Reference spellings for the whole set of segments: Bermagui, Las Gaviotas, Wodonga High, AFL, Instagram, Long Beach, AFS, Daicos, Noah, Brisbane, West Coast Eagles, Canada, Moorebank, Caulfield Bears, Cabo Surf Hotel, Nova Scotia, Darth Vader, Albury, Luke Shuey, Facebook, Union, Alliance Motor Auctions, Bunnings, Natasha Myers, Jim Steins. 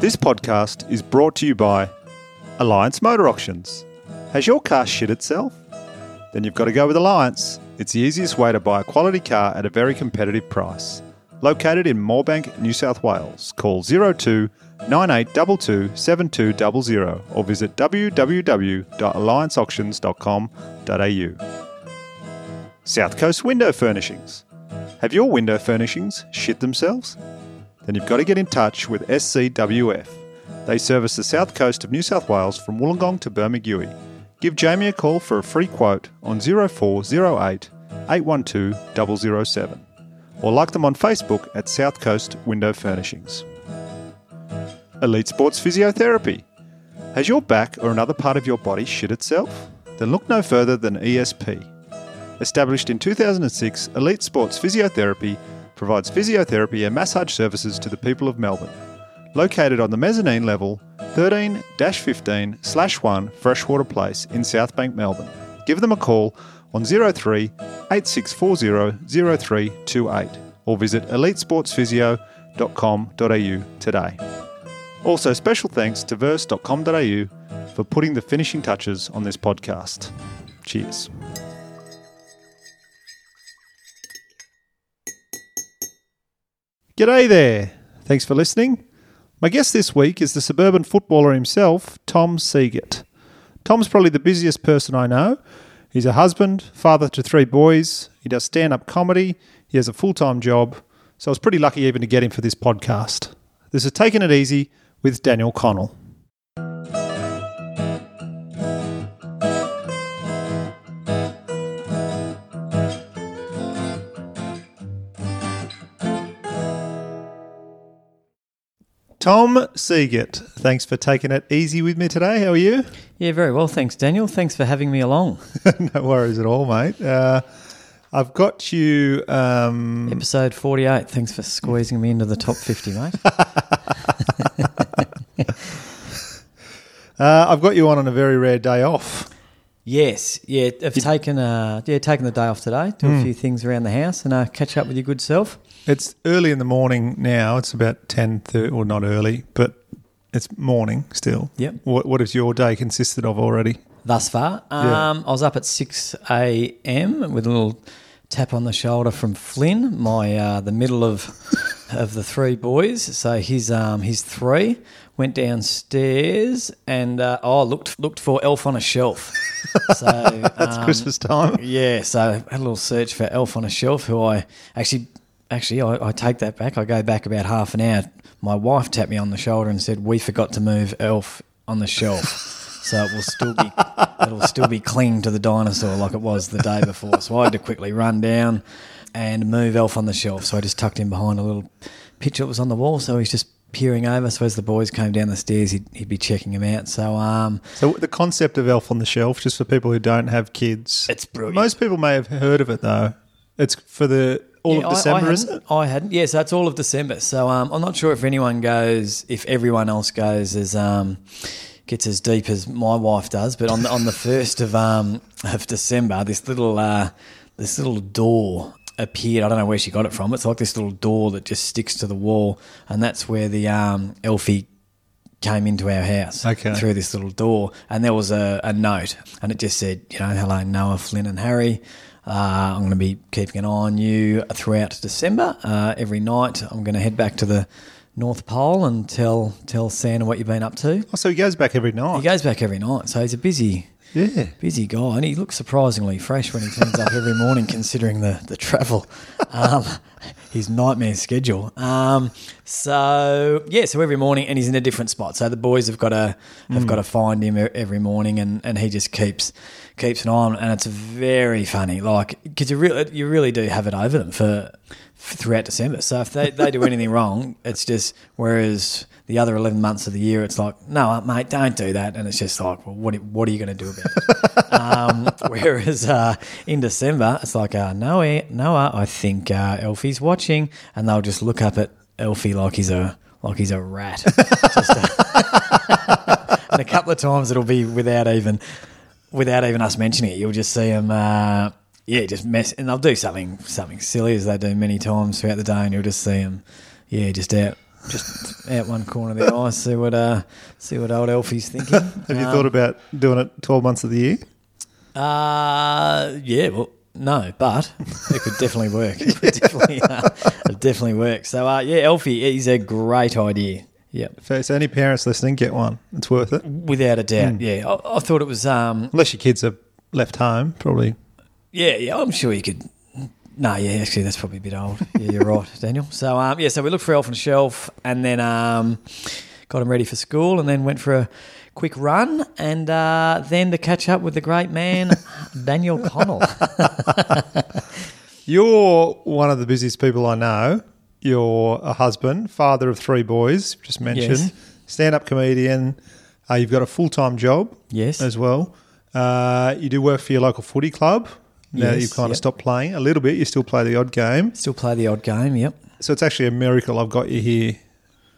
This podcast is brought to you by Alliance Motor Auctions. Has your car shit itself? Then you've got to go with Alliance. It's the easiest way to buy a quality car at a very competitive price. Located in Moorebank, New South Wales. Call 02 9822 7200 or visit www.allianceauctions.com.au. South Coast Window Furnishings. Have your window furnishings shit themselves? Then you've got to get in touch with SCWF. They service the South Coast of New South Wales from Wollongong to Bermagui. Give Jamie a call for a free quote on 0408 812 007. Or like them on Facebook at South Coast Window Furnishings. Elite Sports Physiotherapy. Has your back or another part of your body shit itself? Then look no further than ESP. Established in 2006, Elite Sports Physiotherapy provides physiotherapy and massage services to the people of Melbourne. Located on the mezzanine level, 13-15/1 Freshwater Place in Southbank, Melbourne. Give them a call on 03 8640 0328 or visit elitesportsphysio.com.au today. Also, special thanks to verse.com.au for putting the finishing touches on this podcast. Cheers. G'day there. Thanks for listening. My guest this week is the suburban footballer himself, Tom Siegert. Tom's probably the busiest person I know. He's a husband, father to three boys. He does stand-up comedy. He has a full-time job. So I was pretty lucky even to get him for this podcast. This is Taking It Easy with Daniel Connell. Tom Siegert, thanks for taking it easy with me today. How are you? Yeah, very well. Thanks, Daniel. Thanks for having me along. No worries at all, mate. I've got you... Episode 48. Thanks for squeezing me into the top 50, mate. I've got you on a very rare day off. Yes. Yeah, I've taken the day off today, do a few things around the house and catch up with your good self. It's early in the morning now. It's about 10:30, or not early, but it's morning still. Yep. What has your day consisted of already? Thus far? I was up at 6 a.m. with a little tap on the shoulder from Flynn, the middle of the three boys. So he's three. Went downstairs and looked for Elf on a Shelf. So that's Christmas time. Yeah. So I had a little search for Elf on a Shelf, who I actually. I take that back. I go back about half an hour. My wife tapped me on the shoulder and said, "We forgot to move Elf on the Shelf." So it'll still be clinging to the dinosaur like it was the day before. So I had to quickly run down and move Elf on the Shelf. So I just tucked him behind a little picture that was on the wall. So he's just peering over. So as the boys came down the stairs, he'd be checking him out. So the concept of Elf on the Shelf, just for people who don't have kids, it's brilliant. Most people may have heard of it though. It's for the of December, isn't it? I hadn't. Yes, that's all of December. So I'm not sure if everyone else goes gets as deep as my wife does. But on the 1st of December, this little door appeared. I don't know where she got it from. It's like this little door that just sticks to the wall, and that's where the Elfie came into our house through this little door. And there was a note, and it just said, "Hello, Noah, Flynn, and Harry. I'm going to be keeping an eye on you throughout December. Every night I'm going to head back to the North Pole and tell Santa what you've been up to." Oh, so he goes back every night. He goes back every night. So he's a busy guy. And he looks surprisingly fresh when he turns up every morning, considering the travel, his nightmare schedule. So every morning, and he's in a different spot. So the boys have got to find him every morning, and he just keeps an eye on, and it's very funny, like, because you really do have it over them for throughout December. So if they do anything wrong, it's just, whereas the other 11 months of the year, it's like, "No, mate, don't do that," and it's just like, well, what are you going to do about it? Whereas in December, it's like, Noah, I think Elfie's watching, and they'll just look up at Elfie like he's a rat. And a couple of times it'll be without even us mentioning it. You'll just see them, just mess, and they'll do something silly, as they do many times throughout the day, and you'll just see them, just out just out one corner of their eye, see what old Elfie's thinking. Have you thought about doing it 12 months of the year? Yeah, well, no, but it could definitely work. It definitely works. So, yeah, Elfie is a great idea. Yeah. So any parents listening, get one. It's worth it. Without a doubt, yeah. I thought it was... unless your kids are left home, probably. Yeah, I'm sure you could... No, yeah, actually, that's probably a bit old. Yeah, you're right, Daniel. So, yeah, so we looked for Elf on the Shelf and then got him ready for school and then went for a quick run and then to catch up with the great man, Daniel Connell. You're one of the busiest people I know. You're a husband, father of three boys, just mentioned, yes. Stand-up comedian. You've got a full-time job yes. as well. You do work for your local footy club. Now yes, you've kind of stopped playing a little bit. You still play the odd game. Still play the odd game, yep. So it's actually a miracle I've got you here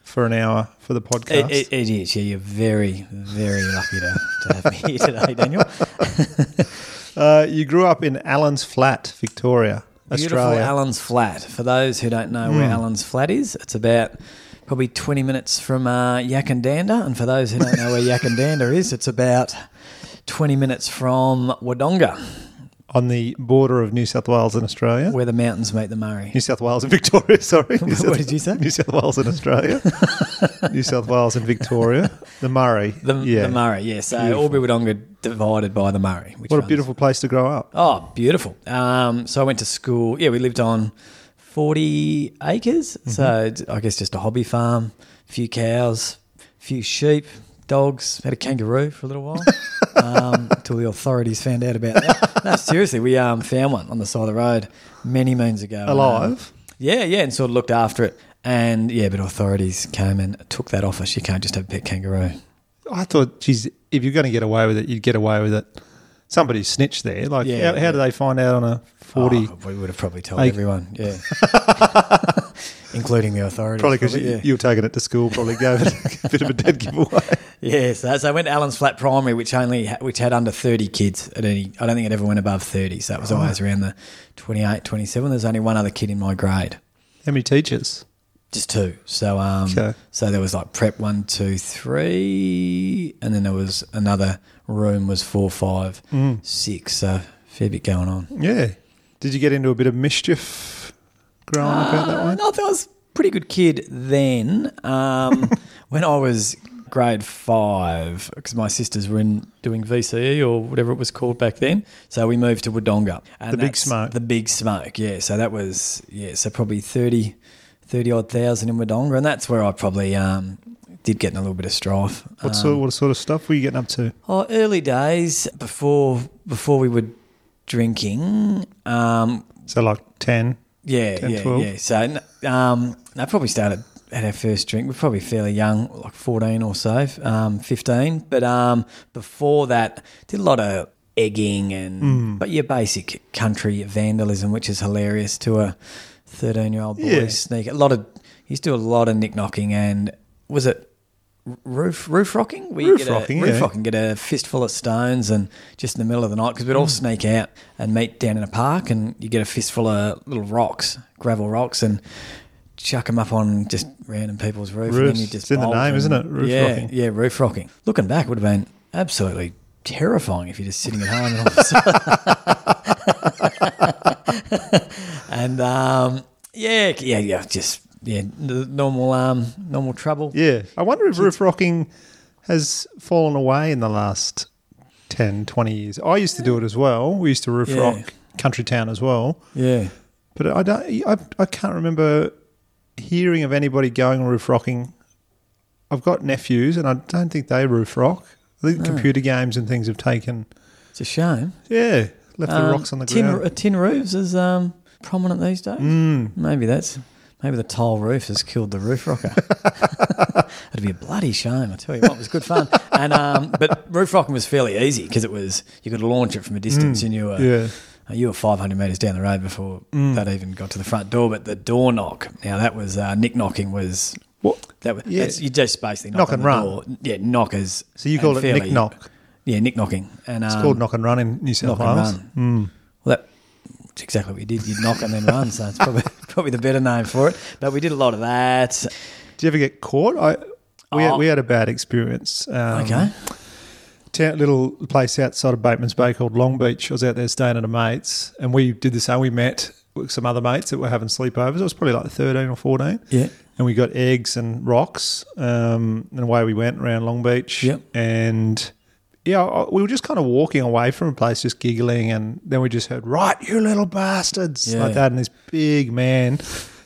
for an hour for the podcast. It is, yeah. You're very, very lucky to have me here today, Daniel. You grew up in Allen's Flat, Victoria, Australia. Beautiful Allen's Flat. For those who don't know where Allen's Flat is, it's about probably 20 minutes from Yackandandah. And for those who don't know where Yackandandah is, it's about 20 minutes from Wodonga. On the border of New South Wales and Australia. Where the mountains meet the Murray. New South Wales and Victoria, sorry. What did you say? New South Wales and Australia. New South Wales and Victoria. The Murray. The Murray, yeah. So Albury Wodonga divided by the Murray. What a beautiful place to grow up. Oh, beautiful. So I went to school. Yeah, we lived on 40 acres. Mm-hmm. So I guess just a hobby farm, a few cows, a few sheep, dogs. Had a kangaroo for a little while. Until the authorities found out about that. No, seriously, we found one on the side of the road many moons ago. Alive? Yeah, and sort of looked after it. And, yeah, but authorities came and took that off us. You can't just have a pet kangaroo. I thought, geez, if you're going to get away with it, you'd get away with it. Somebody snitched there. Like, how do they find out on a 40? Oh, we would have probably told everyone, yeah. Including the authorities. Probably because you were taking it to school, probably gave it a bit of a dead giveaway. Yeah, so I went to Allen's Flat Primary, which had under 30 kids at any. I don't think it ever went above 30, so it was always around the 28, 27. There's only one other kid in my grade. How many teachers? Just two. So, so there was like prep 1, 2, 3, and then there was another room was 4, 5, 6. So fair bit going on. Yeah. Did you get into a bit of mischief growing up out that way? No, I think I was a pretty good kid then. When I was grade 5, because my sisters were doing VCE or whatever it was called back then. So we moved to Wodonga. And the Big Smoke. The Big Smoke, yeah. So that was, so probably 30-odd thousand in Wodonga, and that's where I probably did get in a little bit of strife. What sort of stuff were you getting up to? Oh, early days before we were drinking. So like 10? Yeah, 10, yeah, 12. Yeah. So I probably had our first drink. We're probably fairly young, like 14 or so, 15. But before that, did a lot of egging and but your basic country vandalism, which is hilarious to a 13-year-old boy sneak. He used to do a lot of knick-knocking and was it roof rocking? Roof rocking, get a fistful of stones and just in the middle of the night because we'd all sneak out and meet down in a park and you get a fistful of little rocks, gravel rocks and chuck them up on just random people's roofs. And then you just it's in the name, isn't it? Roof rocking. Yeah, roof rocking. Looking back, it would have been absolutely terrifying if you're just sitting at home and all of a sudden... And the normal trouble. Yeah, I wonder if roof rocking has fallen away in the last 10, 20 years. I used to do it as well. We used to roof rock country town as well. Yeah, but I don't. I can't remember hearing of anybody going roof rocking. I've got nephews, and I don't think they roof rock. The computer games and things have taken. It's a shame. Yeah, left the rocks on the ground. Tin roofs is prominent these days. Maybe the tile roof has killed the roof rocker. It'd be a bloody shame, I tell you what. It was good fun, and but roof rocking was fairly easy because it was you could launch it from a distance, and you were 500 metres down the road before that even got to the front door. But the door knock, now that was nick knocking was what that was. Yeah. You just basically knock and run. Door. Yeah, knockers. So you called it nick knock. Yeah, nick knocking, and it's called knock and run in New South Wales. Well, that. Exactly what you did. You'd knock and then run, so it's probably the better name for it. But we did a lot of that. Do you ever get caught? We had a bad experience. Little place outside of Bateman's Bay called Long Beach. I was out there staying at a mate's, and we did the same. We met with some other mates that were having sleepovers. I was probably like 13 or 14. Yeah. And we got eggs and rocks, and away we went around Long Beach. Yep. And yeah, we were just kind of walking away from a place, just giggling, and then we just heard, "Right, you little bastards," like that. And this big man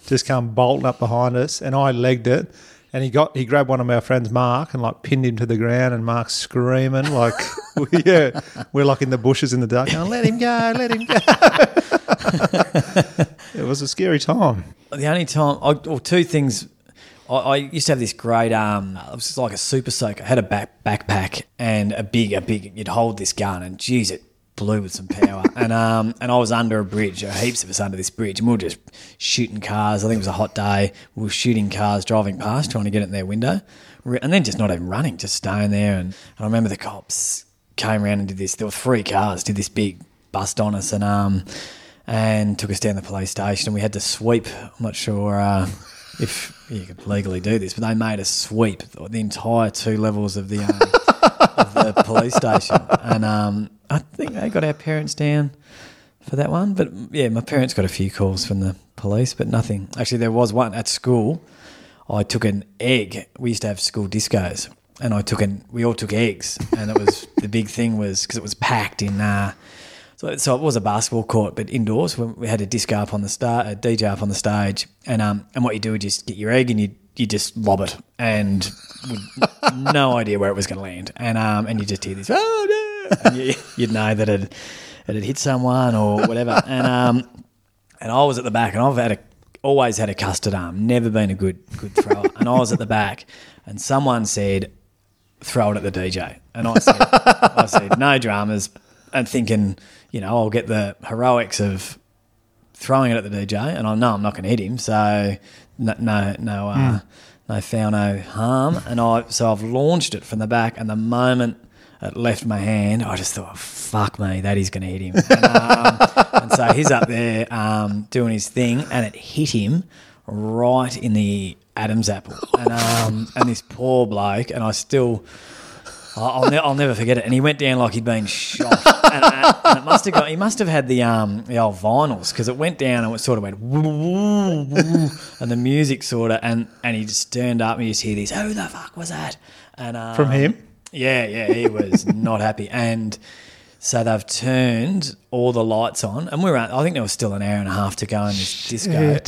just come bolting up behind us, and I legged it. And he grabbed one of our friends, Mark, and like pinned him to the ground, and Mark's screaming like, we're like in the bushes in the dark going, "Let him go, let him go." It was a scary time. The only time, I used to have this great, it was like a super soaker. I had a backpack and a big, you'd hold this gun and geez, it blew with some power. And I was under a bridge, heaps of us under this bridge, and we were just shooting cars. I think it was a hot day. We were shooting cars driving past, trying to get it in their window, and then just not even running, just staying there. And I remember the cops came around and did this. There were three cars, did this big bust on us, and took us down the police station. And we had to sweep. I'm not sure if you could legally do this, but they made us sweep the entire two levels of the police station, and I think they got our parents down for that one. But yeah, my parents got a few calls from the police, but nothing. Actually, there was one at school. I took an egg. We used to have school discos, and we all took eggs, and it was the big thing was because it was packed in. So it was a basketball court, but indoors. We had a disco up on the a DJ up on the stage, and what you do is just get your egg and you just lob it, and no idea where it was going to land, and you just hear this, "Oh no!" And you'd know that it had hit someone or whatever, and I was at the back, and I've always had a custard arm, never been a good thrower, and I was at the back, and someone said, "Throw it at the DJ," and I said, "No dramas," and thinking, I'll get the heroics of throwing it at the DJ, and I know I'm not going to hit him, so no foul, no harm. And I've launched it from the back, and the moment it left my hand, I just thought, "Fuck me, that is going to hit him." And so he's up there doing his thing, and it hit him right in the Adam's apple, and this poor bloke, and I'll never forget it. And he went down like he'd been shot. And it must have got. He must have had the old vinyls, because it went down and it sort of went woo, woo, woo, and the music sort of and he just turned up and you just hear these, "Who the fuck was that?" And from him, yeah, he was not happy. And so they've turned all the lights on, and I think there was still an hour and a half to go in this disco.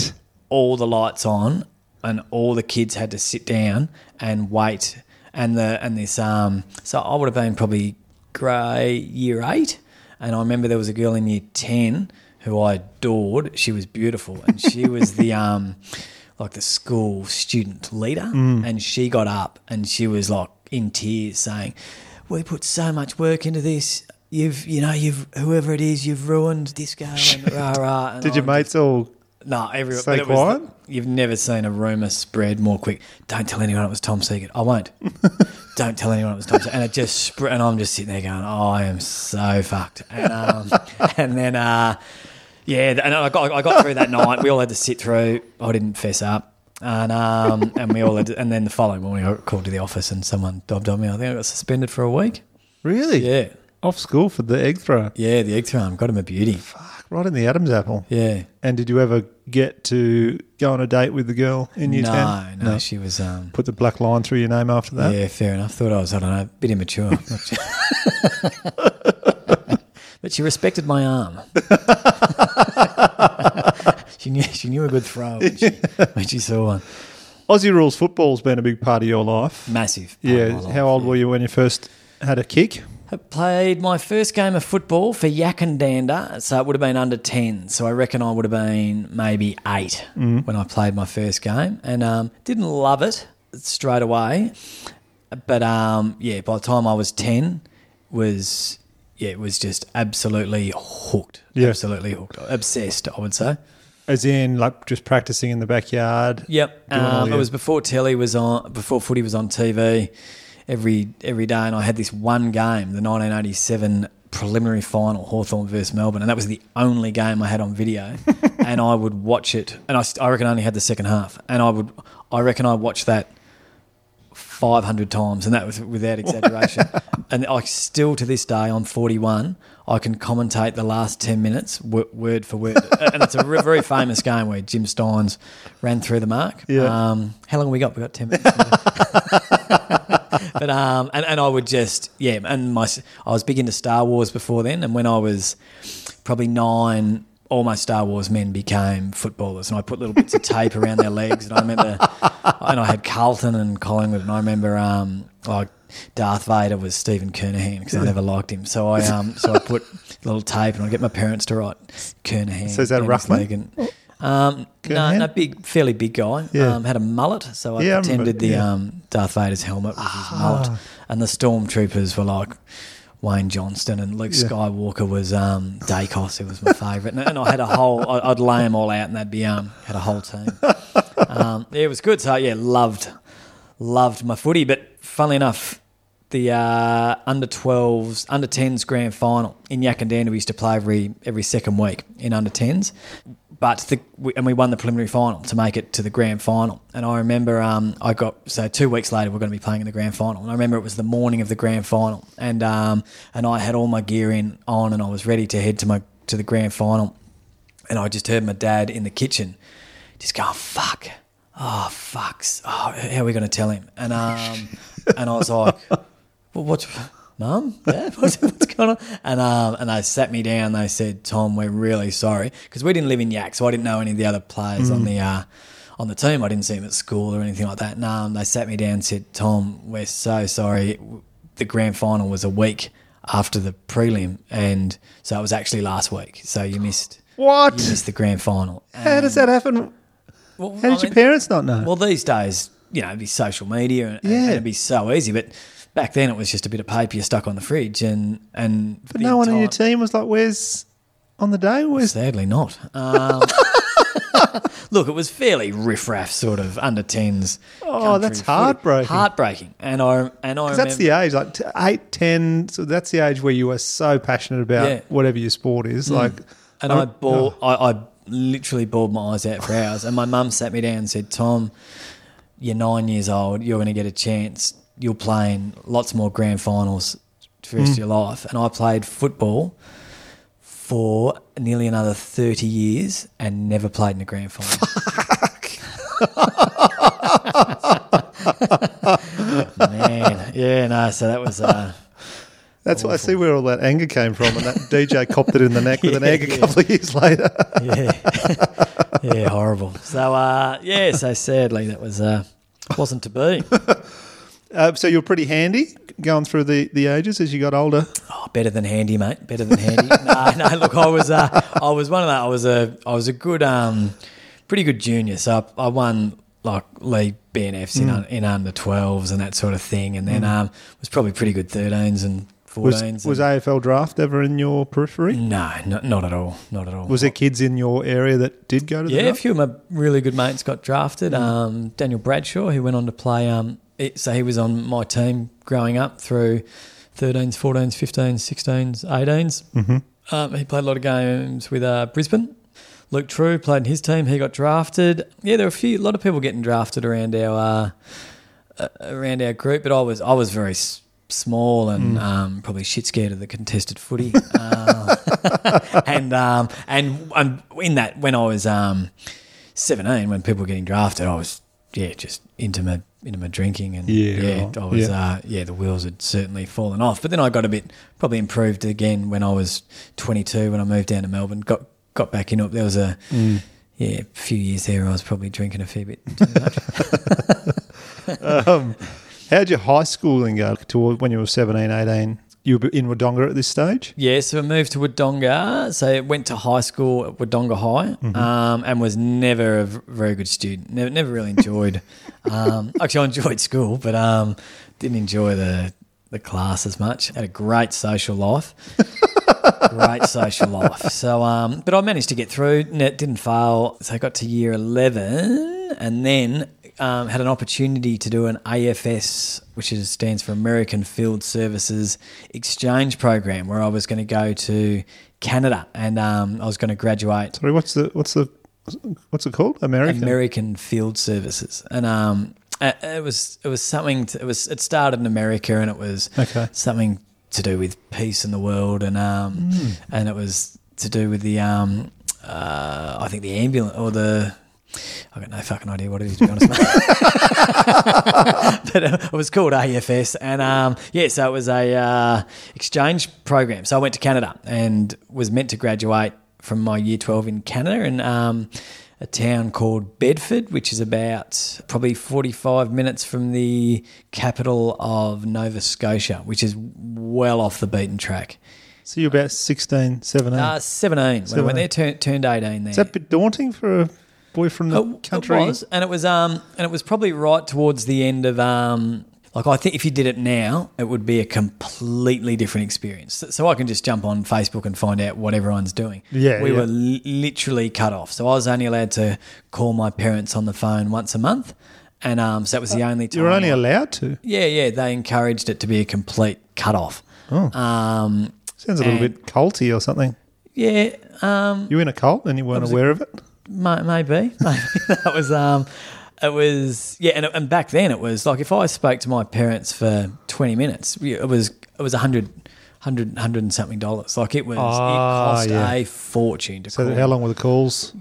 All the lights on, and all the kids had to sit down and wait. So I would have been probably year 8, and I remember there was a girl in year 10 who I adored. She was beautiful, and she was the like the school student leader, and she got up and she was like in tears saying, "We put so much work into this. You've whoever it is, you've ruined disco and rah rah." And did your mates all? No, everyone. Stay quiet? You've never seen a rumour spread more quick. "Don't tell anyone it was Tom Siegert." "I won't." "Don't tell anyone it was Tom Siegert." And it just spread, and I'm just sitting there going, "Oh, I am so fucked." And and I got through that night. We all had to sit through. I didn't fess up. And we all had to, and then the following morning I got called to the office and someone dobbed on me. I think I got suspended for a week. Really? Yeah. Off school for the egg throw. Yeah, the egg throw. Got him a beauty. Fuck, right in the Adam's apple. Yeah. And did you ever get to go on a date with the girl in year 10? No, she was... put the black line through your name after that? Yeah, fair enough. Thought I was, a bit immature. But she respected my arm. She knew a good throw when she saw one. Aussie rules football's been a big part of your life. Massive part of my life. How old were you when you first had a kick? I played my first game of football for Yackandandah, so it would have been under 10. So I reckon I would have been maybe 8 when I played my first game, and didn't love it straight away. But, by the time I was 10, it was just absolutely hooked, absolutely hooked, obsessed, I would say. As in, like, just practising in the backyard? Yep. It was before footy was on TV. Every day, and I had this one game, the 1987 preliminary final, Hawthorn versus Melbourne, and that was the only game I had on video. and I would watch it, and I reckon I only had the second half, and I reckon I watched that 500 times, and that was without exaggeration. And I still to this day, on 41, I can commentate the last 10 minutes word for word. And it's a very famous game where Jim Steins ran through the mark. Yeah. How long have we got? We got 10 minutes. But and I would just I was big into Star Wars before then, and when I was probably 9, all my Star Wars men became footballers, and I put little bits of tape around their legs. And I remember, and I had Carlton and Collingwood, and I remember Darth Vader was Stephen Kernahan because I never liked him. So I put a little tape, and I get my parents to write Kernahan. So is that a rough one? No, fairly big guy. Yeah. Had a mullet, so I pretended Darth Vader's helmet was his mullet, and the stormtroopers were like Wayne Johnston, and Luke Skywalker was Daicos. It was my favourite, and I had a whole. I'd lay them all out, and they'd be had a whole team. It was good. So loved my footy. But funnily enough, the under-12s, under-10s grand final in Yackandandah, we used to play every second week in under-10s. But we won the preliminary final to make it to the grand final. And I remember 2 weeks later we're going to be playing in the grand final. And I remember it was the morning of the grand final, and I had all my gear on, and I was ready to head to the grand final. And I just heard my dad in the kitchen just go, "Oh fuck! How are we going to tell him?" And and I was like, "Well, what's Mum, Dad, what's going on?" And they sat me down. They said, "Tom, we're really sorry," because we didn't live in Yak, so I didn't know any of the other players on the team. I didn't see them at school or anything like that. They sat me down and said, "Tom, we're so sorry. The grand final was a week after the prelim, and so it was actually last week. So you missed the grand final." How does that happen? Well, How did your parents not know? Well, these days, it'd be social media and it'd be so easy, but back then it was just a bit of paper you stuck on the fridge But no one on your team was like, "Where's on the day?" Sadly not. Look, it was fairly riff-raff sort of under-10s. Oh, that's heartbreaking. Heartbreaking. And I remember, that's the age, like 8, 10, so that's the age where you are so passionate about whatever your sport is. I literally bawled my eyes out for hours. And my mum sat me down and said, "Tom, you're 9 years old, you're going to get a chance. You're playing lots more grand finals for the rest of your life." And I played football for nearly another 30 years and never played in a grand final. Fuck. Man. Yeah, no, so that was that's awful. I see where all that anger came from, and that DJ copped it in the neck with an egg a couple of years later. Yeah, horrible. So, so sadly that was wasn't to be. So you were pretty handy going through the ages as you got older? Oh, better than handy, mate. Better than handy. No. Look, I was one of that. I was a good, pretty good junior. So I won like league BNFs in under 12s and that sort of thing, and then was probably pretty good 13s and 14s. Was AFL draft ever in your periphery? No, not at all. Not at all. Was there kids in your area that did go to? Yeah, a few of my really good mates got drafted. Daniel Bradshaw, who went on to play. So he was on my team growing up through 13s, 14s, 15s, 16s, 18s. Mm-hmm. He played a lot of games with Brisbane. Luke True played in his team. He got drafted. Yeah, there were a lot of people getting drafted around our group, but I was very small and probably shit scared of the contested footy. And in that, when I was 17, when people were getting drafted, I was just into my drinking, and the wheels had certainly fallen off. But then I got a bit, probably improved again when I was 22, when I moved down to Melbourne, got back into it. There was a few years there I was probably drinking a fair bit too much. How'd your high schooling go toward when you were 17, 18? You were in Wodonga at this stage? Yeah, so I moved to Wodonga. So I went to high school at Wodonga High, and was never a very good student. Never really enjoyed. Actually, I enjoyed school, but didn't enjoy the class as much. Had a great social life. So, but I managed to get through. Didn't fail. So I got to year 11, and then had an opportunity to do an AFS, which stands for American Field Services exchange program, where I was going to go to Canada, and I was going to graduate. Sorry, what's the what's it called? American Field Services. And it was something to, it started in America, and it was something to do with peace in the world, and and it was to do with the I think the ambulance or the. I got no fucking idea what it is, to be honest, mate. But it was called AFS, and so it was a exchange program. So I went to Canada and was meant to graduate from my year 12 in Canada, in a town called Bedford, which is about probably 45 minutes from the capital of Nova Scotia, which is well off the beaten track. So you're about 16, 17? 17. When I went there, turned 18 there. Is that a bit daunting for a... boy from the country? It was, and it was probably right towards the end of I think if you did it now, it would be a completely different experience. So I can just jump on Facebook and find out what everyone's doing. We were literally cut off. So I was only allowed to call my parents on the phone once a month, and so that was the only time. You were only allowed to? Yeah. They encouraged it to be a complete cut off. Oh. Sounds a little bit culty or something. Yeah. You were in a cult and you weren't aware of it? Maybe. That was and back then it was like if I spoke to my parents for 20 minutes, it was $100 and something dollars. Like it was it cost a fortune to call. So how long were the calls?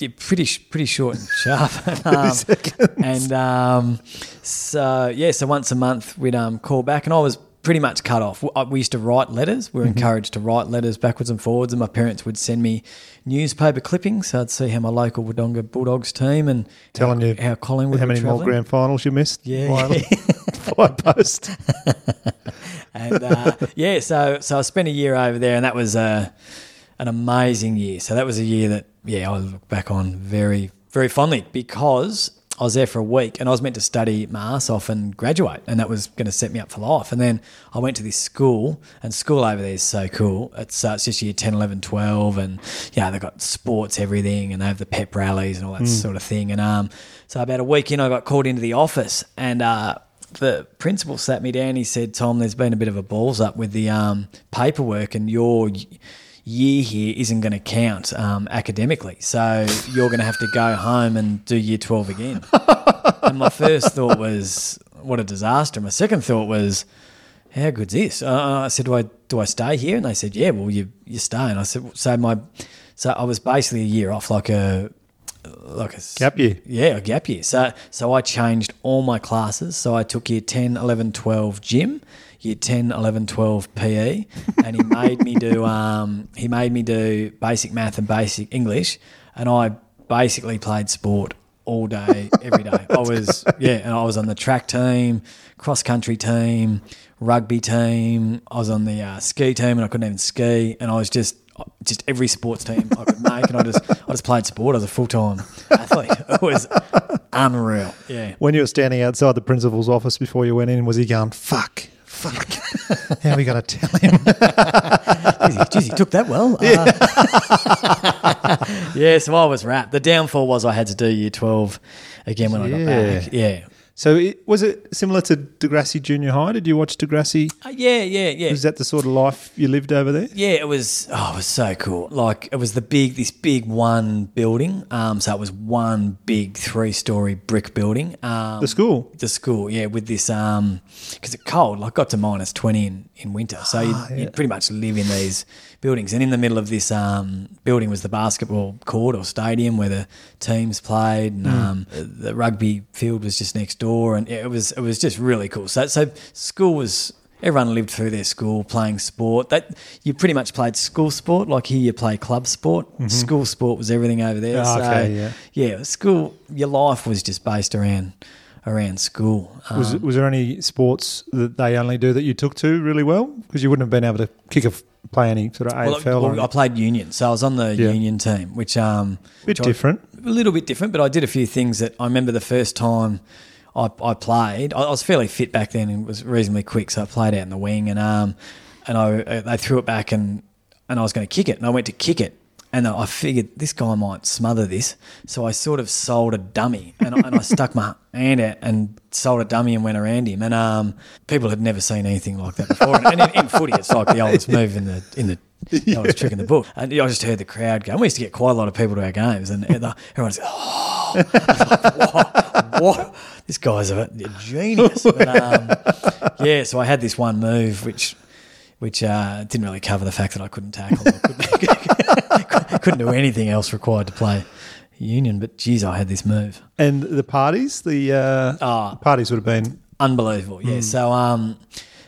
Yeah, pretty short and sharp. 30 seconds. And so once a month we'd call back, and I was pretty much cut off. We used to write letters. We were encouraged to write letters backwards and forwards, and my parents would send me newspaper clippings. So I'd see how my local Wodonga Bulldogs team and telling you how Collingwood, how many more grand finals you missed. By post. And so I spent a year over there, and that was an amazing year. So that was a year that I look back on very, very fondly, because I was there for a week and I was meant to study my ass off and graduate, and that was going to set me up for life. And then I went to this school, and school over there is so cool. It's just year 10, 11, 12, and they've got sports, everything, and they have the pep rallies and all that sort of thing. And so about a week in, I got called into the office, and the principal sat me down. He said, "Tom, there's been a bit of a balls up with the paperwork, and your year here isn't going to count academically, so you're going to have to go home and do year 12 again." And my first thought was, what a disaster. And my second thought was, how good's this? I said, do I stay here? And they said, yeah, well, you stay. And I said, so I was basically a year off, like a gap year. Yeah, a gap year. So I changed all my classes. So I took year 10, 11, 12 gym, year 10, 11, 12 PE, and he made me do basic math and basic English, and I basically played sport all day, every day. I was on the track team, cross country team, rugby team. I was on the ski team, and I couldn't even ski, and I was just every sports team I could make, and I just played sport. I was a full-time athlete. It was unreal. Yeah. When you were standing outside the principal's office before you went in, was he going, fuck, how are we going to tell him? Geez, he took that well. So I was wrapped. The downfall was I had to do year 12 again when I got back. Yeah. So was it similar to Degrassi Junior High? Did you watch Degrassi? Yeah. Was that the sort of life you lived over there? Yeah, it was. Oh, it was so cool. Like it was this big one building. So it was one big 3-story brick building. The school. Yeah, with this because it's cold. Like got to -20 in winter. So you'd pretty much live in these buildings, and in the middle of this building was the basketball court or stadium where the teams played, and the rugby field was just next door. And it was just really cool. So school was, everyone lived through their school playing sport. That you pretty much played school sport. Like here you play club sport. Mm-hmm. School sport was everything over there. School, your life was just based around school. Was there any sports that they only do that you took to really well? Because you wouldn't have been able to play any sort of AFL? I played Union, so I was on the Union team, which a little bit different, but I did a few things that I remember the first time I played. I was fairly fit back then and was reasonably quick, so I played out in the wing, and they threw it back and I was going to kick it, and I went to kick it, and I figured this guy might smother this, so I sort of sold a dummy, and I stuck my hand out and sold a dummy and went around him, and people had never seen anything like that before, and in footy it's like the oldest move in the No one's tricking the book. And I just heard the crowd go. We used to get quite a lot of people to our games, and everyone's like, oh, what? This guy's a genius. But, yeah, so I had this one move which didn't really cover the fact that I couldn't tackle. I couldn't do anything else required to play Union, but geez, I had this move. And the parties? The parties would have been unbelievable, yeah. Mm. So,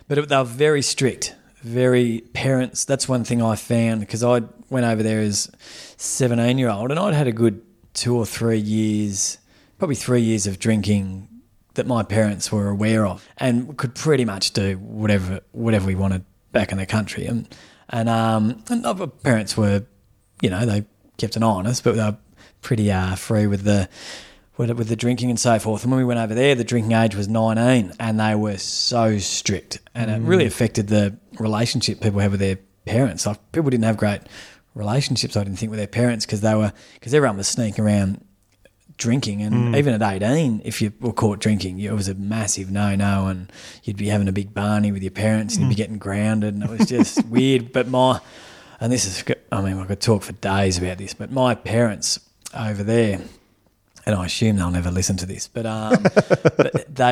but they were very strict, very parents. That's one thing I found, because I went over there as 17-year-old and I'd had a good 2 or 3 years, probably 3 years of drinking that my parents were aware of, and could pretty much do whatever we wanted back in the country. And other parents were, you know, they kept an eye on us, but they were pretty free with the drinking and so forth. And when we went over there, the drinking age was 19, and they were so strict, and it really affected the relationship people have with their parents. Like, people didn't have great relationships, I didn't think, with their parents, because everyone was sneaking around drinking, and even at 18, if you were caught drinking, it was a massive no-no, and you'd be having a big barney with your parents, and you'd be getting grounded, and it was just weird. But I could talk for days about this, but my parents over there, and I assume they'll never listen to this, but I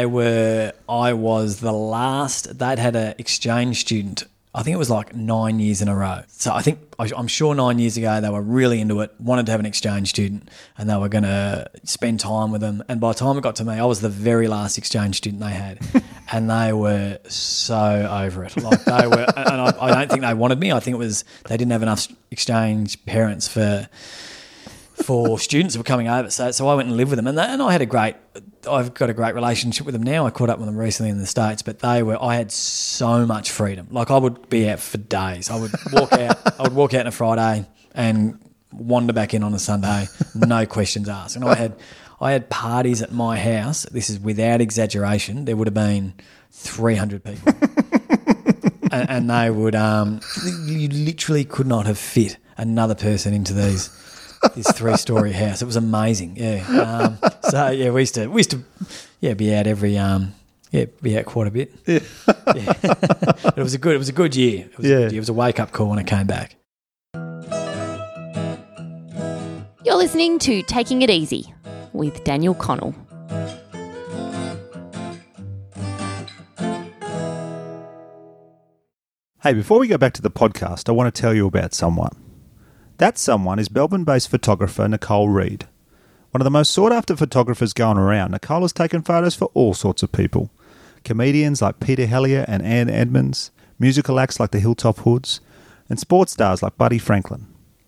was the last. They'd had an exchange student, I think it was like 9 years in a row. So I'm sure 9 years ago they were really into it, wanted to have an exchange student, and they were going to spend time with them. And by the time it got to me, I was the very last exchange student they had. And they were so over it. Like, they were, and I don't think they wanted me. I think it was they didn't have enough exchange parents for students who were coming over. So I went and lived with them, and I've got a great relationship with them now. I caught up with them recently in the States, but I had so much freedom. Like, I would be out for days. I would walk out on a Friday and wander back in on a Sunday, no questions asked. And I had parties at my house. This is without exaggeration. There would have been 300 people. and they would, you literally could not have fit another person into these. This three-story house. It was amazing, yeah. We used to be out quite a bit. Yeah. Yeah. It was a good year. It was a wake-up call when I came back. You're listening to Taking It Easy with Daniel Connell. Hey, before we go back to the podcast, I want to tell you about someone. That someone is Melbourne-based photographer Nicole Reid. One of the most sought-after photographers going around, Nicole has taken photos for all sorts of people. Comedians like Peter Hellier and Ann Edmonds, musical acts like the Hilltop Hoods, and sports stars like Buddy Franklin.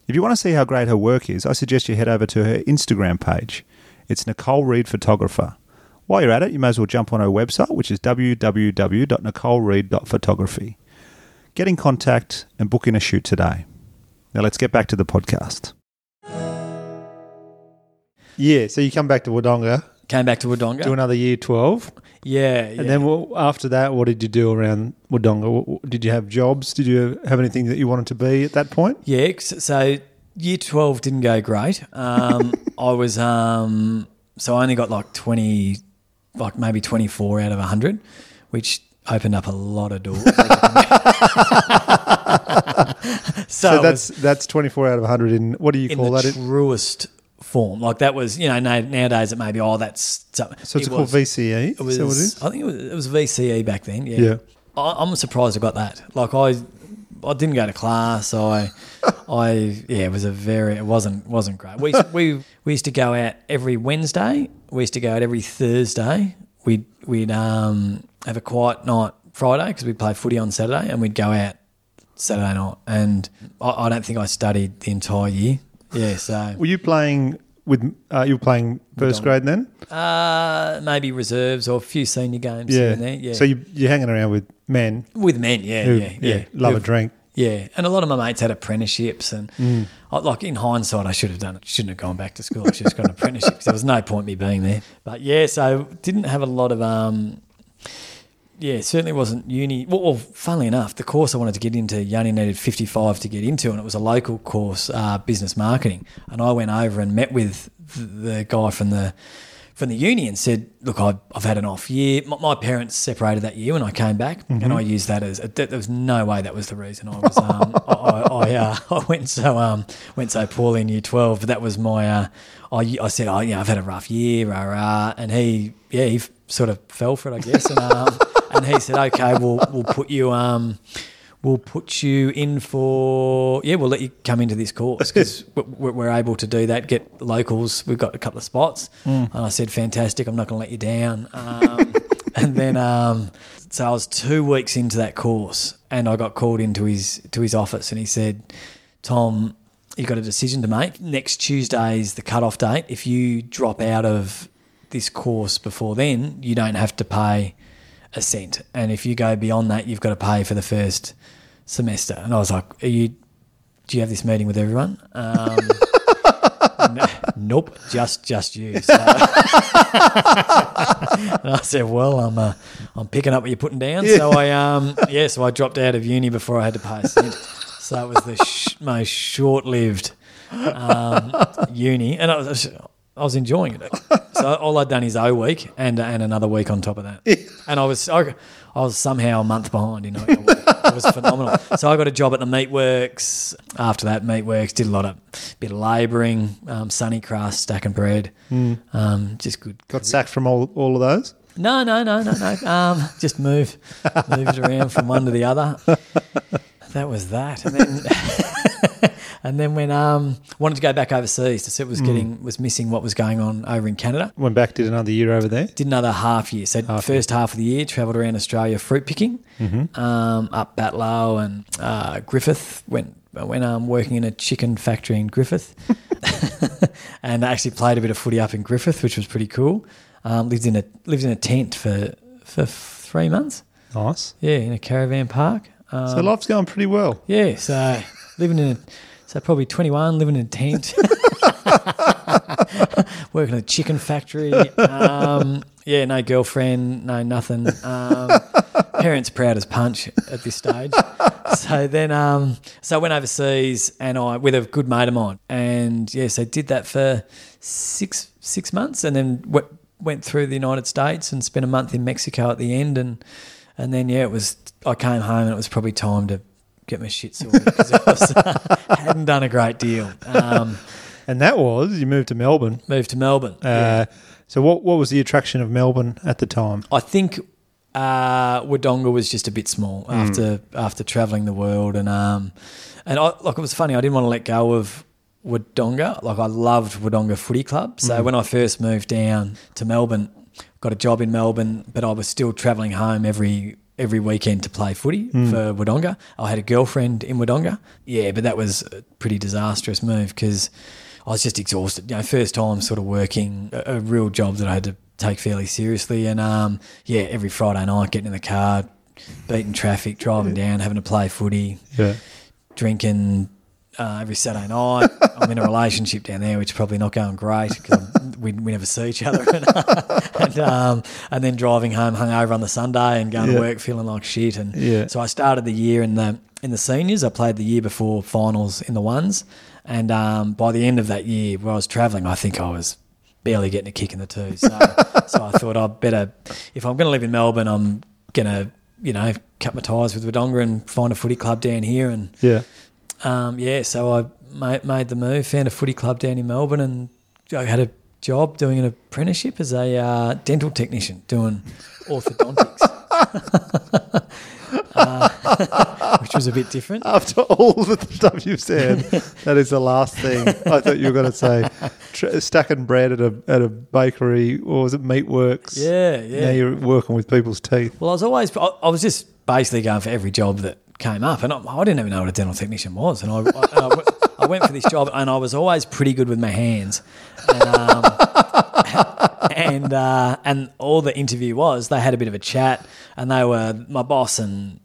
If you want to see how great her work is, I suggest you head over to her Instagram page. It's Nicole Reid Photographer. While you're at it, you may as well jump on her website, which is www.nicolereid.photography. Get in contact and book in a shoot today. Now let's get back to the podcast. Yeah, so you come back to Wodonga. Came back to Wodonga. Do another year 12. Yeah, and then after that, what did you do around Wodonga? Did you have jobs? Did you have anything that you wanted to be at that point? Yeah, so year 12 didn't go great. I only got like 20, like maybe 24 out of 100, which opened up a lot of doors. So that's 24 out of 100 in, what do you call that? In the truest form. Like, that was, you know, nowadays it may be, oh, that's something. So it's called VCE? Is that what it is? I think it was VCE back then, yeah. I'm surprised I got that. Like, I didn't go to class. It wasn't great. We used to go out every Wednesday. We used to go out every Thursday. We'd have a quiet night Friday because we'd play footy on Saturday, and we'd go out Saturday night, and I don't think I studied the entire year. Yeah, so were you playing with? You were playing first grade then? Maybe reserves or a few senior games. Yeah, in there. Yeah. So you're hanging around with men. With men, yeah, who, yeah. Love a drink. Yeah, and a lot of my mates had apprenticeships, and like, in hindsight, I should have done it. Shouldn't have gone back to school. I should have got an apprenticeship. There was no point me being there. But yeah, so didn't have a lot of Yeah, certainly wasn't uni. Well, funnily enough, the course I wanted to get into, you only needed 55 to get into, and it was a local course, business marketing. And I went over and met with the guy from the from the Union said, look, I've had an off year. My parents separated that year when I came back, mm-hmm. and I used that as there was no way that was the reason I was I went so poorly in year 12. But that was my I said, oh yeah, I've had a rough year, and he sort of fell for it, I guess, and and he said, okay, we'll put you We'll put you in for – yeah, we'll let you come into this course because we're able to do that, get locals. We've got a couple of spots. Mm. And I said, fantastic, I'm not going to let you down. And then so I was 2 weeks into that course and I got called into his office and he said, Tom, you've got a decision to make. Next Tuesday's the cut-off date. If you drop out of this course before then, you don't have to pay – a cent, and if you go beyond that, you've got to pay for the first semester. And I was like, do you have this meeting with everyone? Nope, just you. So. And I said, well, I'm picking up what you're putting down. Yeah. So I dropped out of uni before I had to pay a cent. So it was the most short-lived uni, and I was enjoying it. So all I'd done is O week and another week on top of that. Yeah. And I was somehow a month behind, you know. It was phenomenal. So I got a job at the meatworks. After that, meatworks, did a bit of labouring, sunny crust, stacking bread. Mm. Just good. Got sacked from all of those? No. Just moved around from one to the other. That was that. And then when wanted to go back overseas to see what was missing what was going on over in Canada. Went back, did another year over there? Did another half year. So first half of the year, travelled around Australia fruit picking, mm-hmm. Up Batlow and Griffith. I went working in a chicken factory in Griffith and actually played a bit of footy up in Griffith, which was pretty cool. Lived in a tent for 3 months. Nice. Yeah, in a caravan park. So life's going pretty well. Yeah, so probably 21, living in a tent, working at a chicken factory. Yeah, no girlfriend, no nothing. Parents proud as punch at this stage. So then, I went overseas and with a good mate of mine, and yes, I did that for six months, and then went through the United States and spent a month in Mexico at the end, and then yeah, it was. I came home and it was probably time to get my shit sorted because I hadn't done a great deal. And that was, you moved to Melbourne. Yeah. So what was the attraction of Melbourne at the time? I think Wodonga was just a bit small after travelling the world. And it was funny, I didn't want to let go of Wodonga. Like I loved Wodonga Footy Club. So when I first moved down to Melbourne, got a job in Melbourne, but I was still travelling home every weekend to play footy for Wodonga. I had a girlfriend in Wodonga. Yeah, but that was a pretty disastrous move because I was just exhausted. You know, first time sort of working a real job that I had to take fairly seriously. And, every Friday night getting in the car, beating traffic, driving down, having to play footy, drinking every Saturday night. I'm in a relationship down there which is probably not going great because we never see each other. And then driving home hungover on the Sunday and going to work feeling like shit. And so I started the year in the seniors. I played the year before finals in the ones. And by the end of that year where I was travelling, I think I was barely getting a kick in the twos. So, so I thought I'd better, if I'm going to live in Melbourne, I'm going to, you know, cut my ties with Wodonga and find a footy club down here. And so I made the move, found a footy club down in Melbourne and I had a job doing an apprenticeship as a dental technician doing orthodontics, which was a bit different. After all the stuff you've said, that is the last thing I thought you were going to say. Stacking bread at a bakery, or was it Meatworks? Yeah. Now you're working with people's teeth. Well, I was just basically going for every job that came up, and I didn't even know what a dental technician was, and I went for this job, and I was always pretty good with my hands. And all the interview was, they had a bit of a chat, and they were my boss and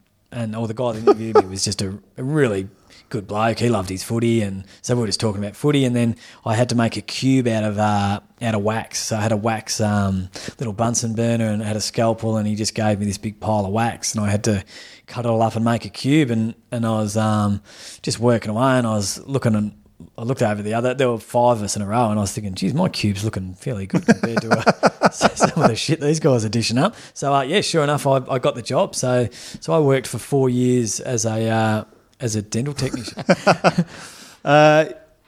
all the guy that interviewed me was just a really good bloke. He loved his footy, and so we were just talking about footy. And then I had to make a cube out of wax. So I had a wax little Bunsen burner and I had a scalpel, and he just gave me this big pile of wax, and I had to cut it all up and make a cube. And I was just working away, and I was looking, and I looked over the other. There were five of us in a row, and I was thinking, geez, my cube's looking fairly good compared to some of the shit these guys are dishing up. So, yeah, sure enough, I got the job. So I worked for 4 years as a dental technician.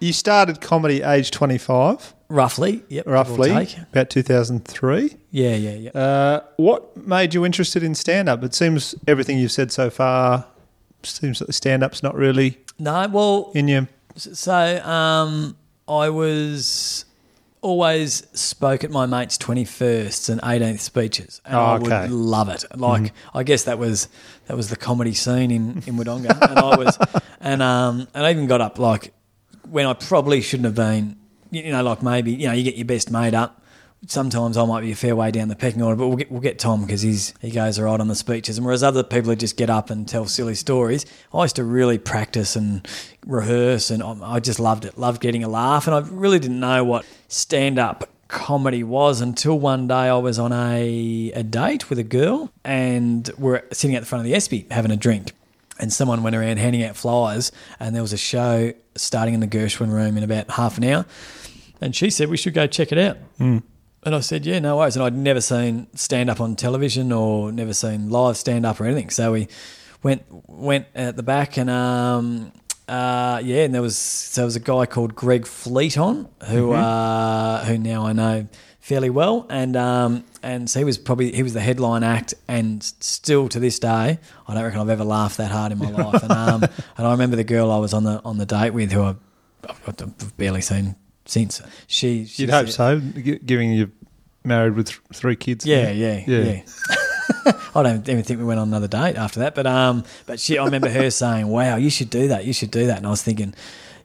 You started comedy age 25. Roughly, yep. Roughly, about 2003. Yeah. What made you interested in stand-up? It seems everything you've said so far seems that stand-up's not really... No, well... In you. So I was... always spoke at my mates' 21st and 18th speeches, and I would love it. Like I guess that was the comedy scene in Wodonga, and I was, and I even got up like when I probably shouldn't have been. You know, like maybe you get your best mate up. Sometimes I might be a fair way down the pecking order, but we'll get Tom because he goes all right on the speeches. And whereas other people would just get up and tell silly stories, I used to really practice and rehearse, and I just loved it. Loved getting a laugh, and I really didn't know what stand-up comedy was until one day I was on a date with a girl, and we're sitting at the front of the Espy having a drink, and someone went around handing out flyers, and there was a show starting in the Gershwin room in about half an hour, and she said we should go check it out. Mm. And I said, yeah, no worries. And I'd never seen stand-up on television or never seen live stand-up or anything. So we went at the back and, and there was a guy called Greg Fleet on who now I know fairly well. And so he was the headline act, and still to this day, I don't reckon I've ever laughed that hard in my life. And and I remember the girl I was on the date with, who I've barely seen since. She You'd hope so, giving you married with three kids. Yeah. I don't even think we went on another date after that. But I remember her saying, wow, you should do that. And I was thinking,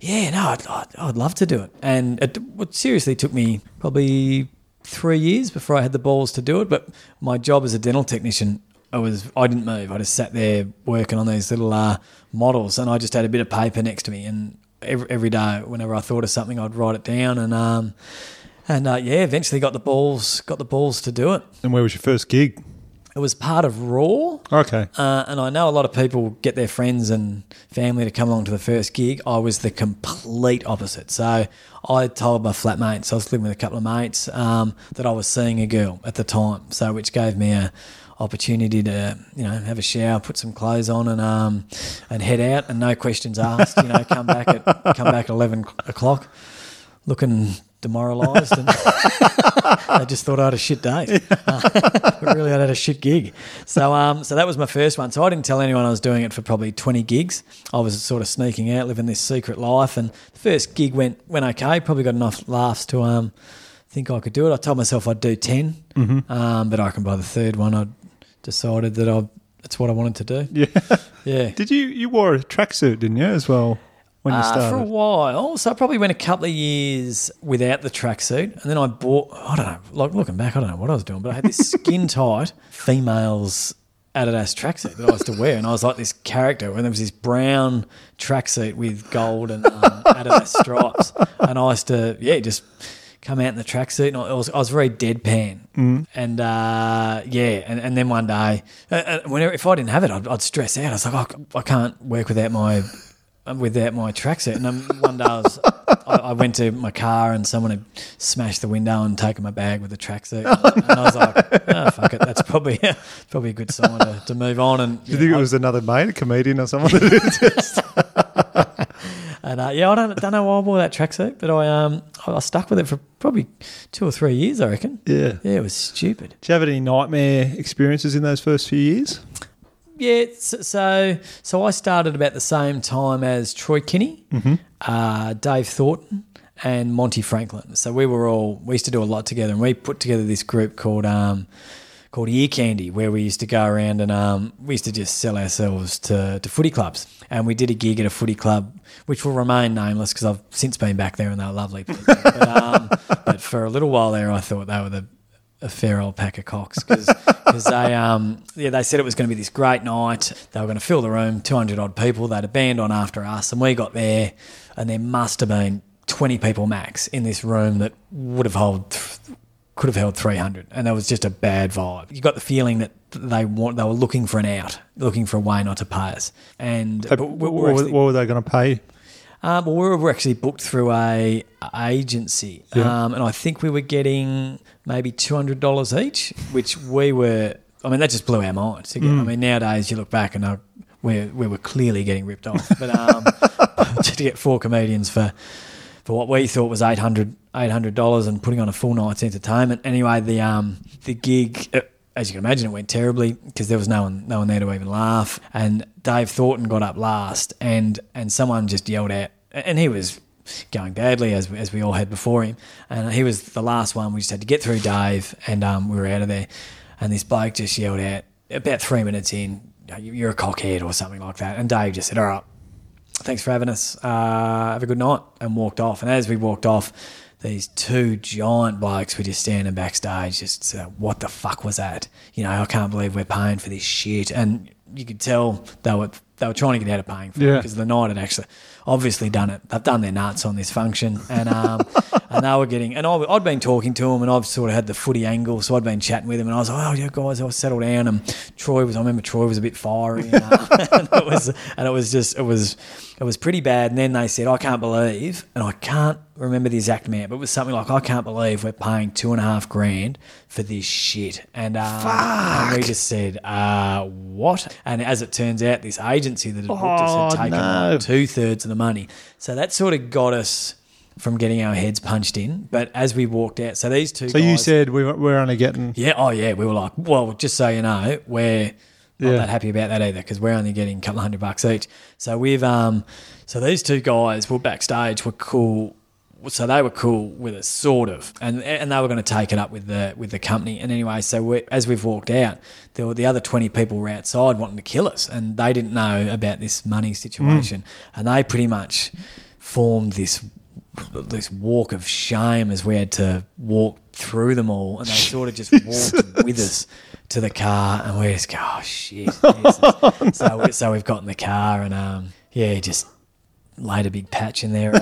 yeah, no, I'd love to do it. And it seriously took me probably 3 years before I had the balls to do it. But my job as a dental technician, I didn't move. I just sat there working on these little models, and I just had a bit of paper next to me, and every day, whenever I thought of something, I'd write it down, and eventually got the balls to do it. And where was your first gig? It was part of Raw. Okay. And I know a lot of people get their friends and family to come along to the first gig. I was the complete opposite. So I told my flatmates, I was living with a couple of mates, that I was seeing a girl at the time, so which gave me a opportunity to have a shower, put some clothes on, and head out, and no questions asked. Come back at 11 o'clock, looking demoralised, and I just thought I had a shit day, but really I had a shit gig. So that was my first one. So I didn't tell anyone I was doing it for probably 20 gigs. I was sort of sneaking out, living this secret life, and the first gig went okay. Probably got enough laughs to think I could do it. I told myself I'd do 10, but I reckon by the third one I'd decided that that's what I wanted to do. Yeah. Did you wore a tracksuit, didn't you, as well when you started? For a while, so I probably went a couple of years without the tracksuit, and then I bought, I don't know, like looking back, I don't know what I was doing, but I had this skin tight females Adidas tracksuit that I used to wear, and I was like this character when there was this brown tracksuit with gold and Adidas stripes, and I used to just come out in the tracksuit, and I was very deadpan. Mm. And, and then one day, whenever if I didn't have it, I'd stress out. I was like, I can't work without my tracksuit. And one day I went to my car, and someone had smashed the window and taken my bag with the tracksuit. And I was like, oh, fuck it, that's probably a good sign to move on. And Do you think it was another mate, a comedian or someone? And I don't know why I wore that tracksuit, but I stuck with it for probably 2 or 3 years, I reckon. Yeah, it was stupid. Did you have any nightmare experiences in those first few years? Yeah, so I started about the same time as Troy Kinney, Dave Thornton, and Monty Franklin. So we used to do a lot together, and we put together this group called Ear Candy, where we used to go around and we used to just sell ourselves to footy clubs. And we did a gig at a footy club, which will remain nameless because I've since been back there and they're lovely people. But for a little while there, I thought they were a fair old pack of cocks because they said it was going to be this great night. They were going to fill the room, 200-odd people. They had a band on after us, and we got there, and there must have been 20 people max in this room that would have could have held 300, and that was just a bad vibe. You got the feeling that they were looking for an out, looking for a way not to pay us. And what were they going to pay? Well, we were actually booked through a agency, and I think we were getting maybe $200 each, which we were. I mean, that just blew our minds. I mean, nowadays you look back and we were clearly getting ripped off. But to get four comedians for what we thought was $800 and putting on a full night's entertainment. Anyway, the gig. As you can imagine, it went terribly because there was no one there to even laugh. And Dave Thornton got up last, and someone just yelled out, and he was going badly as we all had before him. And he was the last one. We just had to get through Dave, and we were out of there. And this bloke just yelled out about 3 minutes in, "You're a cockhead" or something like that. And Dave just said, "All right, thanks for having us. Have a good night," and walked off. And as we walked off, these two giant blokes were just standing backstage, just what the fuck was that? You know, I can't believe we're paying for this shit. And you could tell they were trying to get out of paying for it because the night had actually obviously done it. They've done their nuts on this function, and and they were getting. And I'd been talking to them, and I've sort of had the footy angle, so I'd been chatting with them, and I was like, "Oh, yeah, guys, I'll settle down." And I remember Troy was a bit fiery, and it was pretty bad. And then they said, "I can't believe," and I can't remember the exact amount, but it was something like, "I can't believe we're paying $2,500 for this shit." And and we just said, what? And as it turns out, this agency that had booked us had taken two-thirds of the money. So that sort of got us from getting our heads punched in. But as we walked out, so these two guys... So you said we're only getting... we were like, well, just so you know, we're... Not that happy about that either because we're only getting a couple of $100 each. So we've so these two guys were backstage, were cool, so they were cool with us sort of, and they were going to take it up with the company. And anyway, so as we've walked out, there were the other 20 people were outside wanting to kill us, and they didn't know about this money situation, and they pretty much formed this walk of shame as we had to walk through them all, and they sort of just walked with us to the car, and we just go, "Oh shit!" So we've got in the car, and just laid a big patch in there.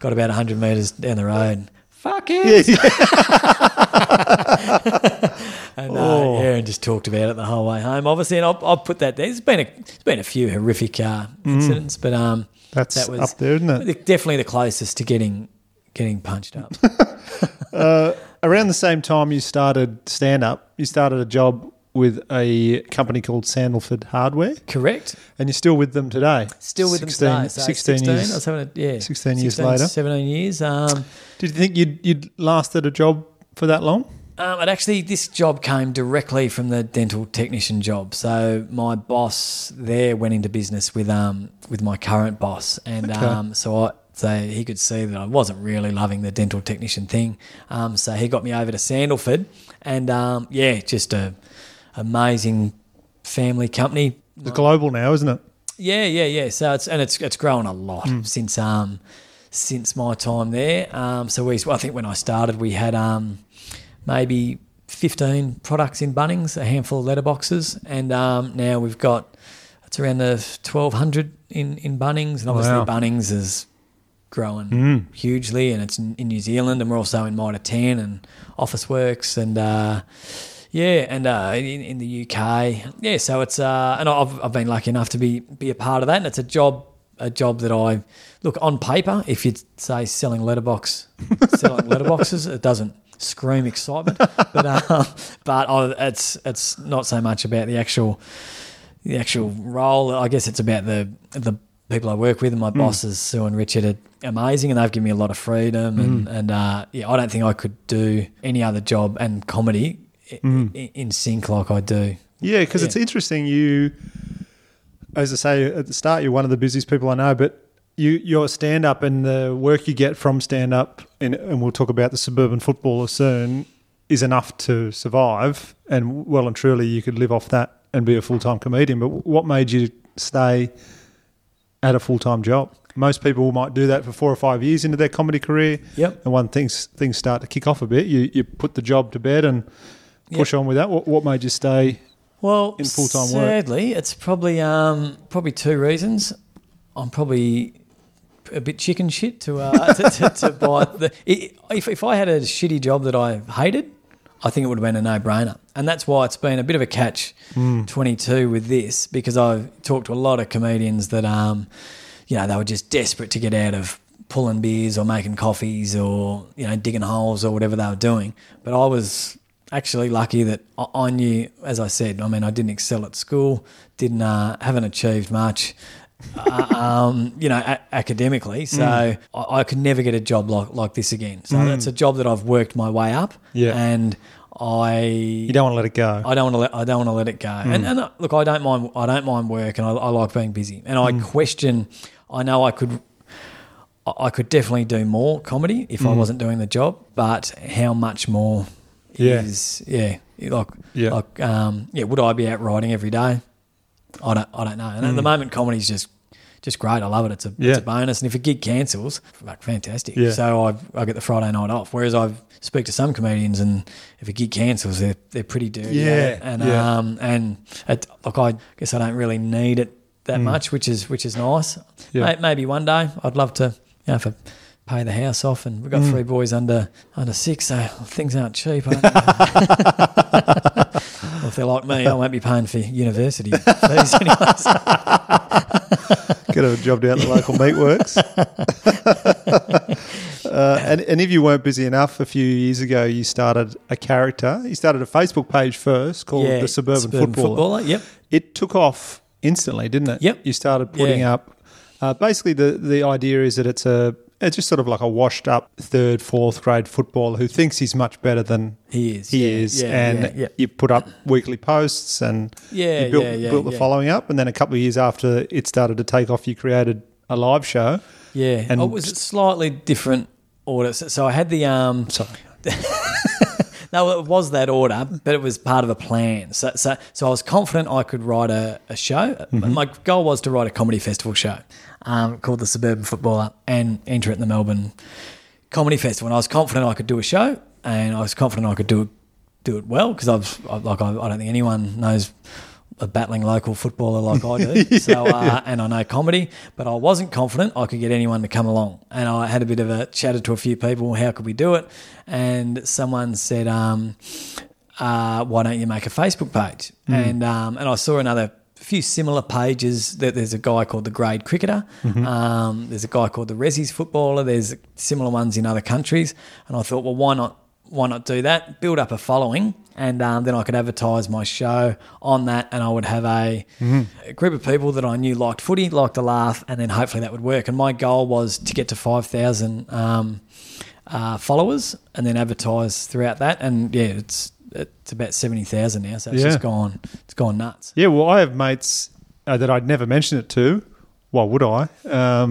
Got about 100 metres down the road. Fuck it! Yeah. And Aaron just talked about it the whole way home. Obviously, and I'll put that there. There's been a few horrific incidents, but that was up there, isn't it? Definitely the closest to getting punched up. Around the same time you started stand-up, you started a job with a company called Sandalford Hardware. Correct. And you're still with them today. Still with them today. So 16 years. I was having 16 years later. 17 years. Did you think you'd lasted a job for that long? And actually, this job came directly from the dental technician job. So my boss there went into business with my current boss, and so he could see that I wasn't really loving the dental technician thing. So he got me over to Sandalford, and just a amazing family company. It's global now, isn't it? Yeah. So it's grown a lot since my time there. So I think when I started, we had maybe 15 products in Bunnings, a handful of letterboxes, and now we've got it's around the 1,200 in Bunnings, and obviously Bunnings is growing hugely, and it's in New Zealand, and we're also in Mitre 10 and Office Works, and in the UK, So it's and I've been lucky enough to be a part of that, and it's a job that I look on paper. If you'd say selling letterboxes, it doesn't scream excitement, but it's not so much about the actual role. I guess it's about the people I work with, and my bosses, Sue and Richard, are amazing, and they've given me a lot of freedom, and I don't think I could do any other job and comedy in sync like I do. Yeah, because it's interesting. You, as I say at the start, you're one of the busiest people I know, but your stand-up and the work you get from stand-up, and we'll talk about the suburban footballer soon, is enough to survive, and well and truly you could live off that and be a full-time comedian. But what made you stay at a full-time job? Most people might do that for 4 or 5 years into their comedy career. Yep. And when things start to kick off a bit, you put the job to bed and push on with that. What made you stay in full-time work? Well, sadly, it's probably two reasons. I'm probably a bit chicken shit to bite. If I had a shitty job that I hated, I think it would have been a no-brainer. And that's why it's been a bit of a catch-22 with this, because I've talked to a lot of comedians that you know, they were just desperate to get out of pulling beers or making coffees or, you know, digging holes or whatever they were doing. But I was actually lucky that I knew, as I said, I mean, I didn't excel at school, haven't achieved much, you know, academically. So I could never get a job like this again. So that's a job that I've worked my way up. Yeah. And you don't want to let it go. I don't want to let it go. And look, I don't mind work, and I like being busy. And I question. I know I could definitely do more comedy if I wasn't doing the job. But how much more? Would I be out riding every day? I don't know. And at the moment, comedy's just great. I love it. It's a bonus. And if a gig cancels, fuck, fantastic. Yeah. So I get the Friday night off. Whereas I speak to some comedians, and if a gig cancels, they're pretty dirty. Yeah. I guess I don't really need it that much, which is nice. Yeah. Maybe one day I'd love to, you know, if I pay the house off, and we've got three boys under six, so things aren't cheap, aren't they? Well, if they're like me, I won't be paying for university fees anyways. Could have jobbed out the local meatworks. And if you weren't busy enough, a few years ago you started a character. You started a Facebook page first called The Suburban Footballer. Yep. It took off instantly, didn't it? Yep. You started putting up basically the idea is that it's just sort of like a washed-up third, fourth-grade footballer who thinks he's much better than he is. You put up weekly posts and you built the following up, and then a couple of years after it started to take off, you created a live show. Yeah, and was it slightly different order? So I had the sorry. No, it was that order, but it was part of a plan. So I was confident I could write a show. Mm-hmm. My goal was to write a comedy festival show called The Suburban Footballer and enter it in the Melbourne Comedy Festival. And I was confident I could do a show, and I was confident I could do it well, because I don't think anyone knows a battling local footballer like I do. And I know comedy, but I wasn't confident I could get anyone to come along. And I had a bit of a chatter to a few people, how could we do it? And someone said, why don't you make a Facebook page? And I saw another few similar pages. There's a guy called The Grade Cricketer. Mm-hmm. There's a guy called The Resi's Footballer. There's similar ones in other countries. And I thought, well, why not do that, build up a following, and then I could advertise my show on that, and I would have a group of people that I knew liked footy, liked to laugh, and then hopefully that would work. And my goal was to get to 5,000 followers and then advertise throughout that. And, yeah, it's about 70,000 now, so it's just gone. It's gone nuts. Yeah, well, I have mates that I'd never mention it to. Why would I? Yeah.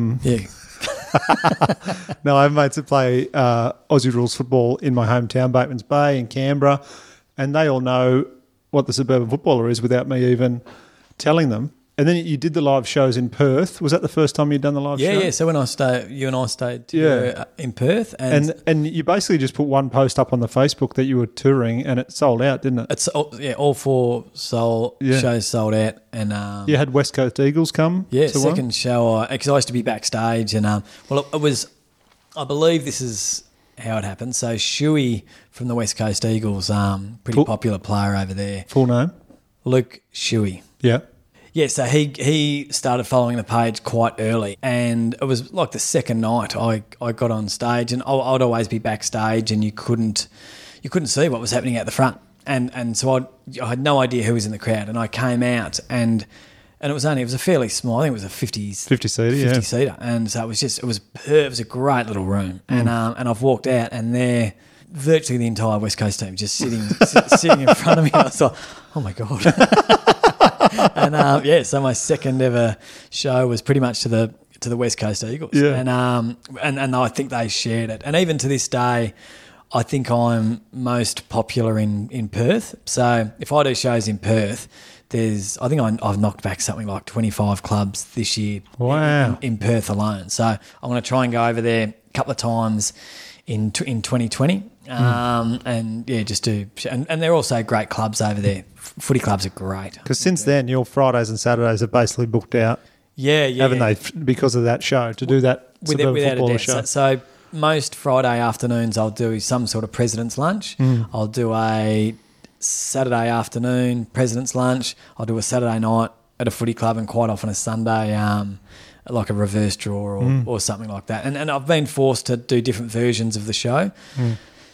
No, I have mates that play Aussie rules football in my hometown, Bateman's Bay in Canberra, and they all know what The Suburban Footballer is without me even telling them. And then you did the live shows in Perth. Was that the first time you'd done the live show? Yeah, so you and I stayed in Perth. And you basically just put one post up on the Facebook that you were touring, and it sold out, didn't it? All four shows sold out. And you had West Coast Eagles come? Yeah, second show, because I used to be backstage. And it was, I believe this is how it happened. So Shuey from the West Coast Eagles, popular player over there. Full name? Luke Shuey. Yeah. Yeah, so he started following the page quite early, and it was like the second night I got on stage, and I'd always be backstage, and you couldn't see what was happening out the front, and so I had no idea who was in the crowd, and I came out, and it was a fairly small, I think it was a 50 seater, and so it was a great little room, and I've walked out, and there. Virtually the entire West Coast team just sitting in front of me. I thought, oh my God. And so my second ever show was pretty much to the West Coast Eagles. Yeah. And I think they shared it. And even to this day, I think I'm most popular in Perth. So if I do shows in Perth, I've knocked back something like 25 clubs this year. Wow. in Perth alone. So I want to try and go over there a couple of times in 2020. And they're also great clubs over there. Footy clubs are great. Because since then, your Fridays and Saturdays are basically booked out. Yeah. Haven't they? Because of that show, to do that without a doubt. Show. So most Friday afternoons I'll do some sort of president's lunch. I'll do a Saturday afternoon president's lunch. I'll do a Saturday night at a footy club, and quite often a Sunday like a reverse draw or something like that. And I've been forced to do different versions of the show.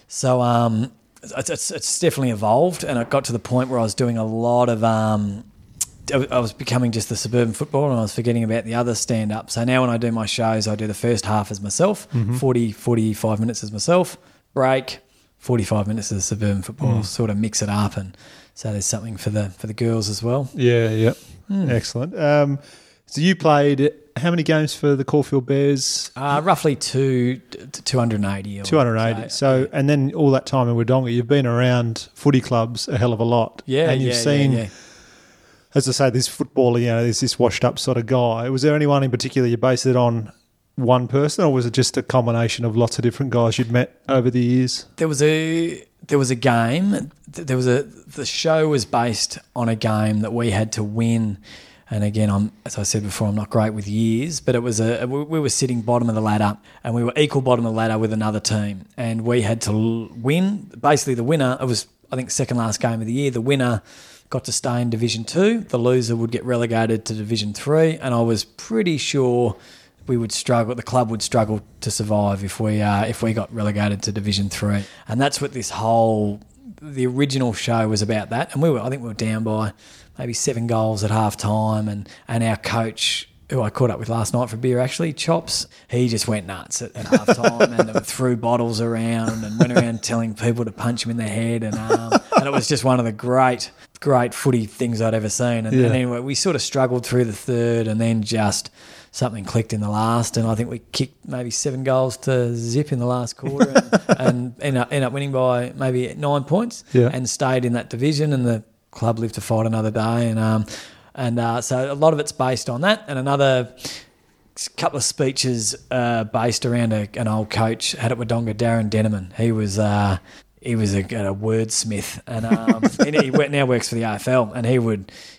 So it's definitely evolved, and it got to the point where I was doing a lot of I was becoming just the suburban football, and I was forgetting about the other stand-up. So now when I do my shows, I do the first half as myself, 45 minutes as myself, break, 45 minutes as suburban football, sort of mix it up. And so there's something for the girls as well. Yeah, yeah. Excellent. So you played how many games for the Caulfield Bears? Roughly 280. 280. So, and then all that time in Wodonga, you've been around footy clubs a hell of a lot. Yeah, and you've seen... As I say, this footballer, you know, there's this washed-up sort of guy. Was there anyone in particular you based it on one person, or was it just a combination of lots of different guys you'd met over the years? There was a game. The show was based on a game that we had to win. And again, as I said before, I'm not great with years, but it was we were sitting bottom of the ladder, and we were equal bottom of the ladder with another team, and we had to win. Basically, the winner, it was I think second last game of the year. The winner got to stay in Division 2. The loser would get relegated to Division 3, and I was pretty sure we would struggle, the club would struggle to survive if we got relegated to Division 3. And that's what the original show was about that. And I think we were down by maybe 7 goals at half time, and our coach, who I caught up with last night for beer actually, Chops, he just went nuts at half time and threw bottles around and went around telling people to punch him in the head and arm. And it was just one of the great footy things I'd ever seen. And then anyway, we sort of struggled through the third, and then just something clicked in the last, and I think we kicked maybe 7 goals to zip in the last quarter and end up winning by maybe 9 points and stayed in that division, and the club lived to fight another day. And so a lot of it's based on that, and another couple of speeches based around an old coach had at Wodonga, Darren Denneman. He was a wordsmith, and he now works for the AFL, and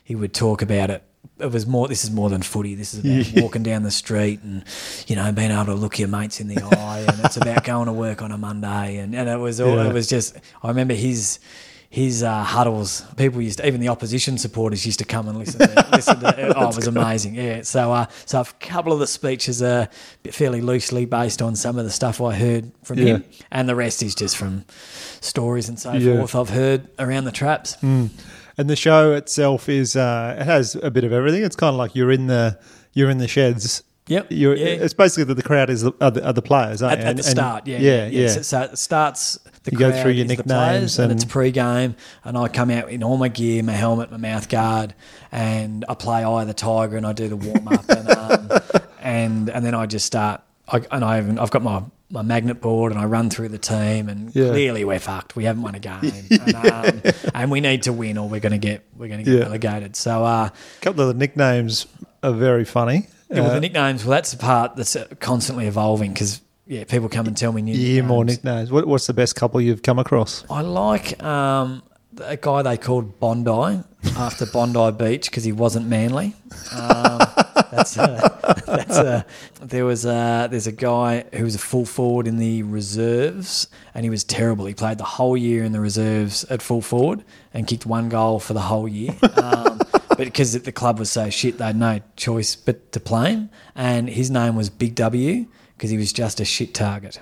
he would talk about it. This is more than footy. This is about walking down the street and, you know, being able to look your mates in the eye, and it's about going to work on a Monday, and it was all it was just. I remember his huddles. People even the opposition supporters used to come and listen to it. Oh, it was amazing. Yeah. So a couple of the speeches are fairly loosely based on some of the stuff I heard from him, and the rest is just from stories and so forth I've heard around the traps. And the show itself is it has a bit of everything. It's kind of like you're in the sheds. Yep. It's basically that the crowd is the players, aren't at the start, yeah. So it starts, the you crowd go through your nicknames, the players, and it's pre-game, and I come out in all my gear, my helmet, my mouth guard, and I play Eye of the Tiger, and I do the warm-up, and then I just start, I've got my magnet board, and I run through the team, and clearly we're fucked. We haven't won a game, and we need to win, or we're going to get relegated. So a couple of the nicknames are very funny. Yeah, well, the nicknames, that's the part that's constantly evolving because, people come and tell me new nicknames. More nicknames. What's the best couple you've come across? I like a guy they called Bondi after Bondi Beach because he wasn't manly. There's a guy who was a full forward in the reserves, and he was terrible. He played the whole year in the reserves at full forward and kicked 1 goal for the whole year. But because the club was so shit, they had no choice but to play him. And his name was Big W because he was just a shit target.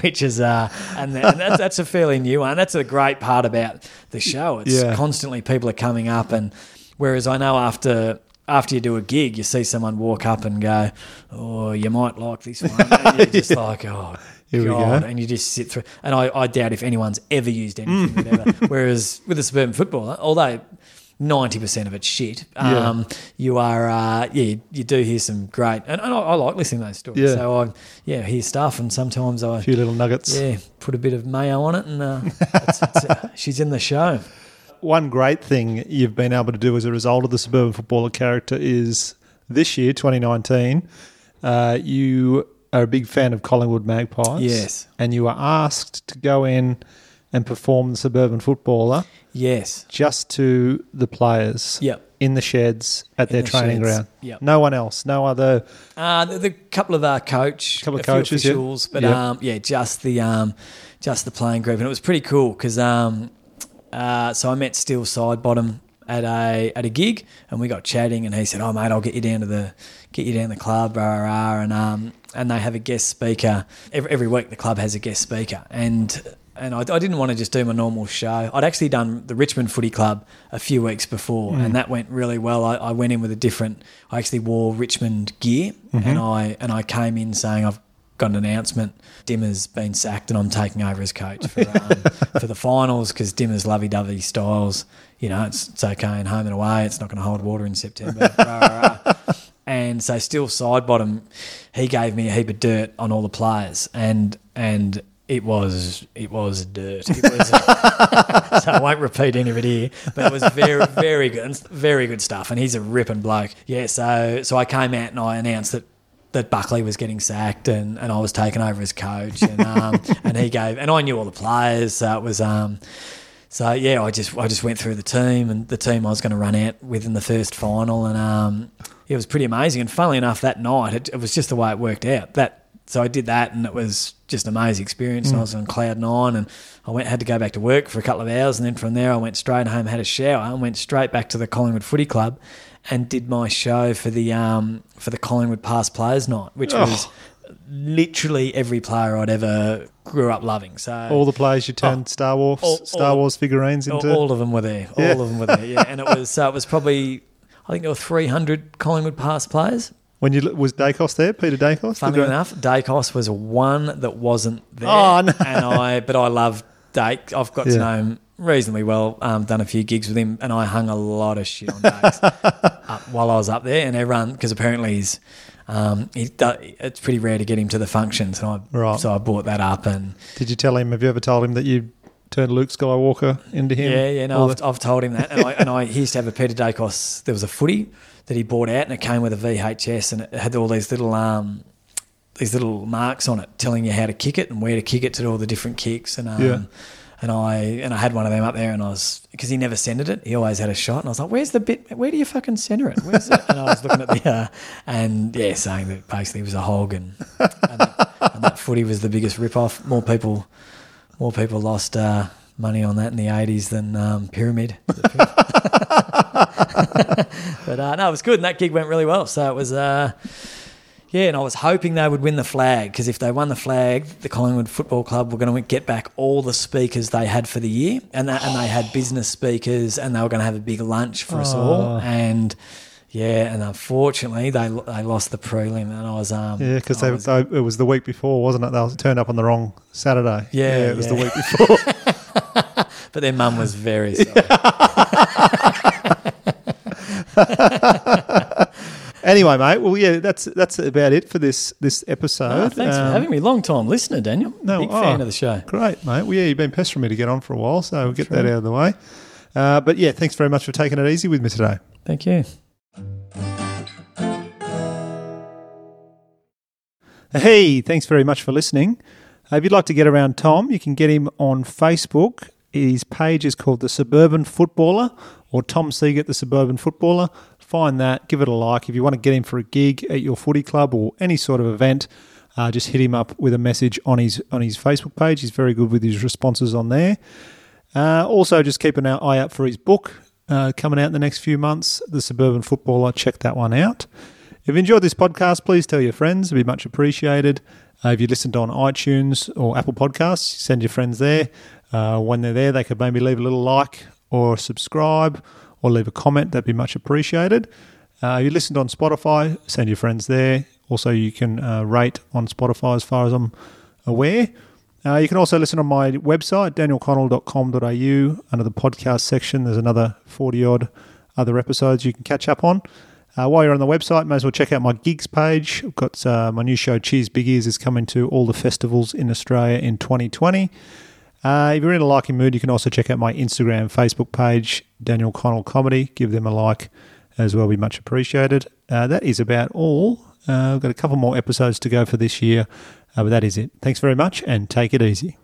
Which is, and that's a fairly new one. That's a great part about the show. It's constantly people are coming up, and whereas I know after you do a gig, you see someone walk up and go, "Oh, you might like this one." And you're just like, "Oh, here God," and you just sit through. And I doubt if anyone's ever used anything. Whereas with a suburban footballer, although 90% of it's shit, you do hear some great, and I like listening to those stories. Yeah. So I hear stuff, and sometimes a few little nuggets. Yeah, put a bit of mayo on it, and she's in the show. One great thing you've been able to do as a result of the suburban footballer character is this year, 2019, you are a big fan of Collingwood Magpies. Yes. And you were asked to go in and perform the suburban footballer. Yes. Just to the players. Yep. In the sheds at their training ground. Yep. No one else, no other. The couple of our coaches, officials, but just the playing group, and it was pretty cool because so I met Steele Sidebottom at a gig, and we got chatting, and he said, "Oh mate, I'll get you down to the club, rah, rah." And they have a guest speaker every week. The club has a guest speaker, and I didn't want to just do my normal show. I'd actually done the Richmond Footy Club a few weeks before, and that went really well. I went in with I actually wore Richmond gear, and I came in saying, "I've got an announcement. Dimmer's been sacked, and I'm taking over as coach for the finals, because Dimmer's lovey-dovey styles. You know, it's okay and home and away. It's not going to hold water in September." Rah, rah, rah. And so, still side bottom, he gave me a heap of dirt on all the players, and. It was dirt. It was, so I won't repeat any of it here, but it was very, very good stuff. And he's a ripping bloke. Yeah, so I came out and I announced that Buckley was getting sacked and I was taking over as coach. And and I knew all the players. So it was so yeah, I just went through the team and the team I was going to run out with in the first final, and it was pretty amazing. And funnily enough, that night it was just the way it worked out. So I did that, and it was just an amazing experience. And I was on cloud nine, and I had to go back to work for a couple of hours, and then from there I went straight home, had a shower, and went straight back to the Collingwood Footy Club, and did my show for the Collingwood Past Players Night, which was literally every player I'd ever grew up loving. So all the players you turned Star Wars figurines into, all of them were there. Yeah. All of them were there. Yeah, and it was probably, I think there were 300 Collingwood Past players. Was Daicos there, Peter Daicos? Funnily enough, Daicos was one that wasn't there. Oh, no. But I love Daicos. I've got to know him reasonably well. Done a few gigs with him, and I hung a lot of shit on Daicos while I was up there. And everyone, because apparently it's pretty rare to get him to the functions, and so I brought that up. And did you tell him? Have you ever told him that you turned Luke Skywalker into him? Yeah, no, I've told him that. And I used to have a Peter Daicos. There was a footy that he bought out, and it came with a VHS, and it had all these little marks on it telling you how to kick it and where to kick it to do all the different kicks, and I had one of them up there, and I was, because he never centered it, he always had a shot, and I was like, "Where's the bit? Where do you fucking center it? Where's it?" And I was looking at saying that basically he was a hog, and that footy was the biggest rip off. More people lost money on that in the 80s than Pyramid. But no, it was good, and that gig went really well. So it was, and I was hoping they would win the flag, because if they won the flag, the Collingwood Football Club were going to get back all the speakers they had for the year, and they had business speakers, and they were going to have a big lunch for us all. And yeah, and unfortunately they lost the prelim, and I was because it was the week before, wasn't it? They turned up on the wrong Saturday. Yeah, it was the week before. But their mum was very sorry. Anyway, mate. Well, yeah, that's about it for this episode. No, thanks for having me. Long time listener, Daniel. No, big fan of the show. Great, mate. Well, yeah, you've been pestering me to get on for a while, so we'll get that out of the way. But yeah, thanks very much for taking it easy with me today. Thank you. Hey, thanks very much for listening. If you'd like to get around Tom, you can get him on Facebook. His page is called The Suburban Footballer, or Tom Siegert, The Suburban Footballer. Find that, give it a like. If you want to get him for a gig at your footy club or any sort of event, just hit him up with a message on his Facebook page. He's very good with his responses on there. Also, just keep an eye out for his book coming out in the next few months, The Suburban Footballer. Check that one out. If you enjoyed this podcast, please tell your friends. It would be much appreciated. If you listened on iTunes or Apple Podcasts, send your friends there. When they're there, they could maybe leave a little like or subscribe or leave a comment. That'd be much appreciated. If you listened on Spotify, send your friends there. Also, you can rate on Spotify as far as I'm aware. You can also listen on my website, danielconnell.com.au. Under the podcast section, there's another 40-odd other episodes you can catch up on. While you're on the website, may as well check out my gigs page. I've got my new show, Cheers Big Ears, is coming to all the festivals in Australia in 2020. If you're in a liking mood, you can also check out my Instagram, Facebook page, Daniel Connell Comedy. Give them a like as well. Be much appreciated. That is about all. I've got a couple more episodes to go for this year, but that is it. Thanks very much, and take it easy.